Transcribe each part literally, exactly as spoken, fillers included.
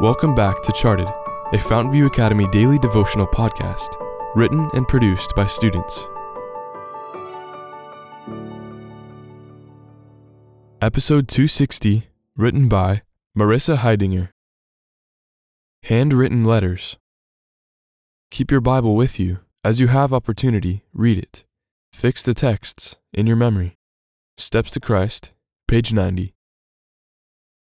Welcome back to Charted, a Fountain View Academy daily devotional podcast, written and produced by students. Episode two sixty, written by Marissa Heidinger. Handwritten letters. Keep your Bible with you. As you have opportunity, read it. Fix the texts in your memory. Steps to Christ, page ninety.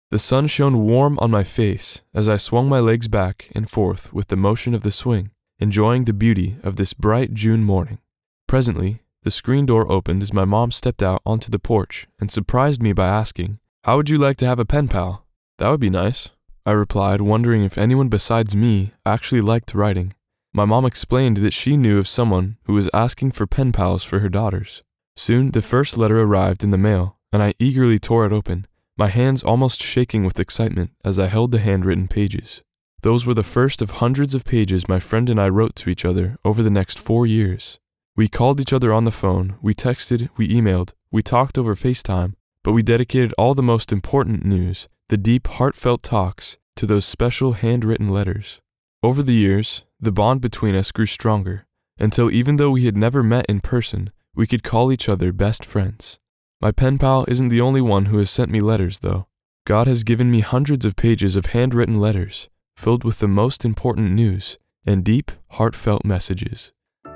The sun shone warm on my face as I swung my legs back and forth with the motion of the swing, enjoying the beauty of this bright June morning. Presently, the screen door opened as my mom stepped out onto the porch and surprised me by asking, "How would you like to have a pen pal? That would be nice." I replied, wondering if anyone besides me actually liked writing. My mom explained that she knew of someone who was asking for pen pals for her daughters. Soon, the first letter arrived in the mail, and I eagerly tore it open, my hands almost shaking with excitement as I held the handwritten pages. Those were the first of hundreds of pages my friend and I wrote to each other over the next four years. We called each other on the phone, we texted, we emailed, we talked over FaceTime, but we dedicated all the most important news, the deep, heartfelt talks, to those special handwritten letters. Over the years, the bond between us grew stronger, until even though we had never met in person, we could call each other best friends. My pen pal isn't the only one who has sent me letters, though. God has given me hundreds of pages of handwritten letters, filled with the most important news and deep, heartfelt messages.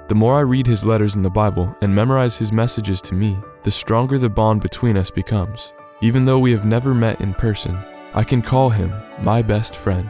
The more I read his letters in the Bible and memorize his messages to me, the stronger the bond between us becomes. Even though we have never met in person, I can call him my best friend.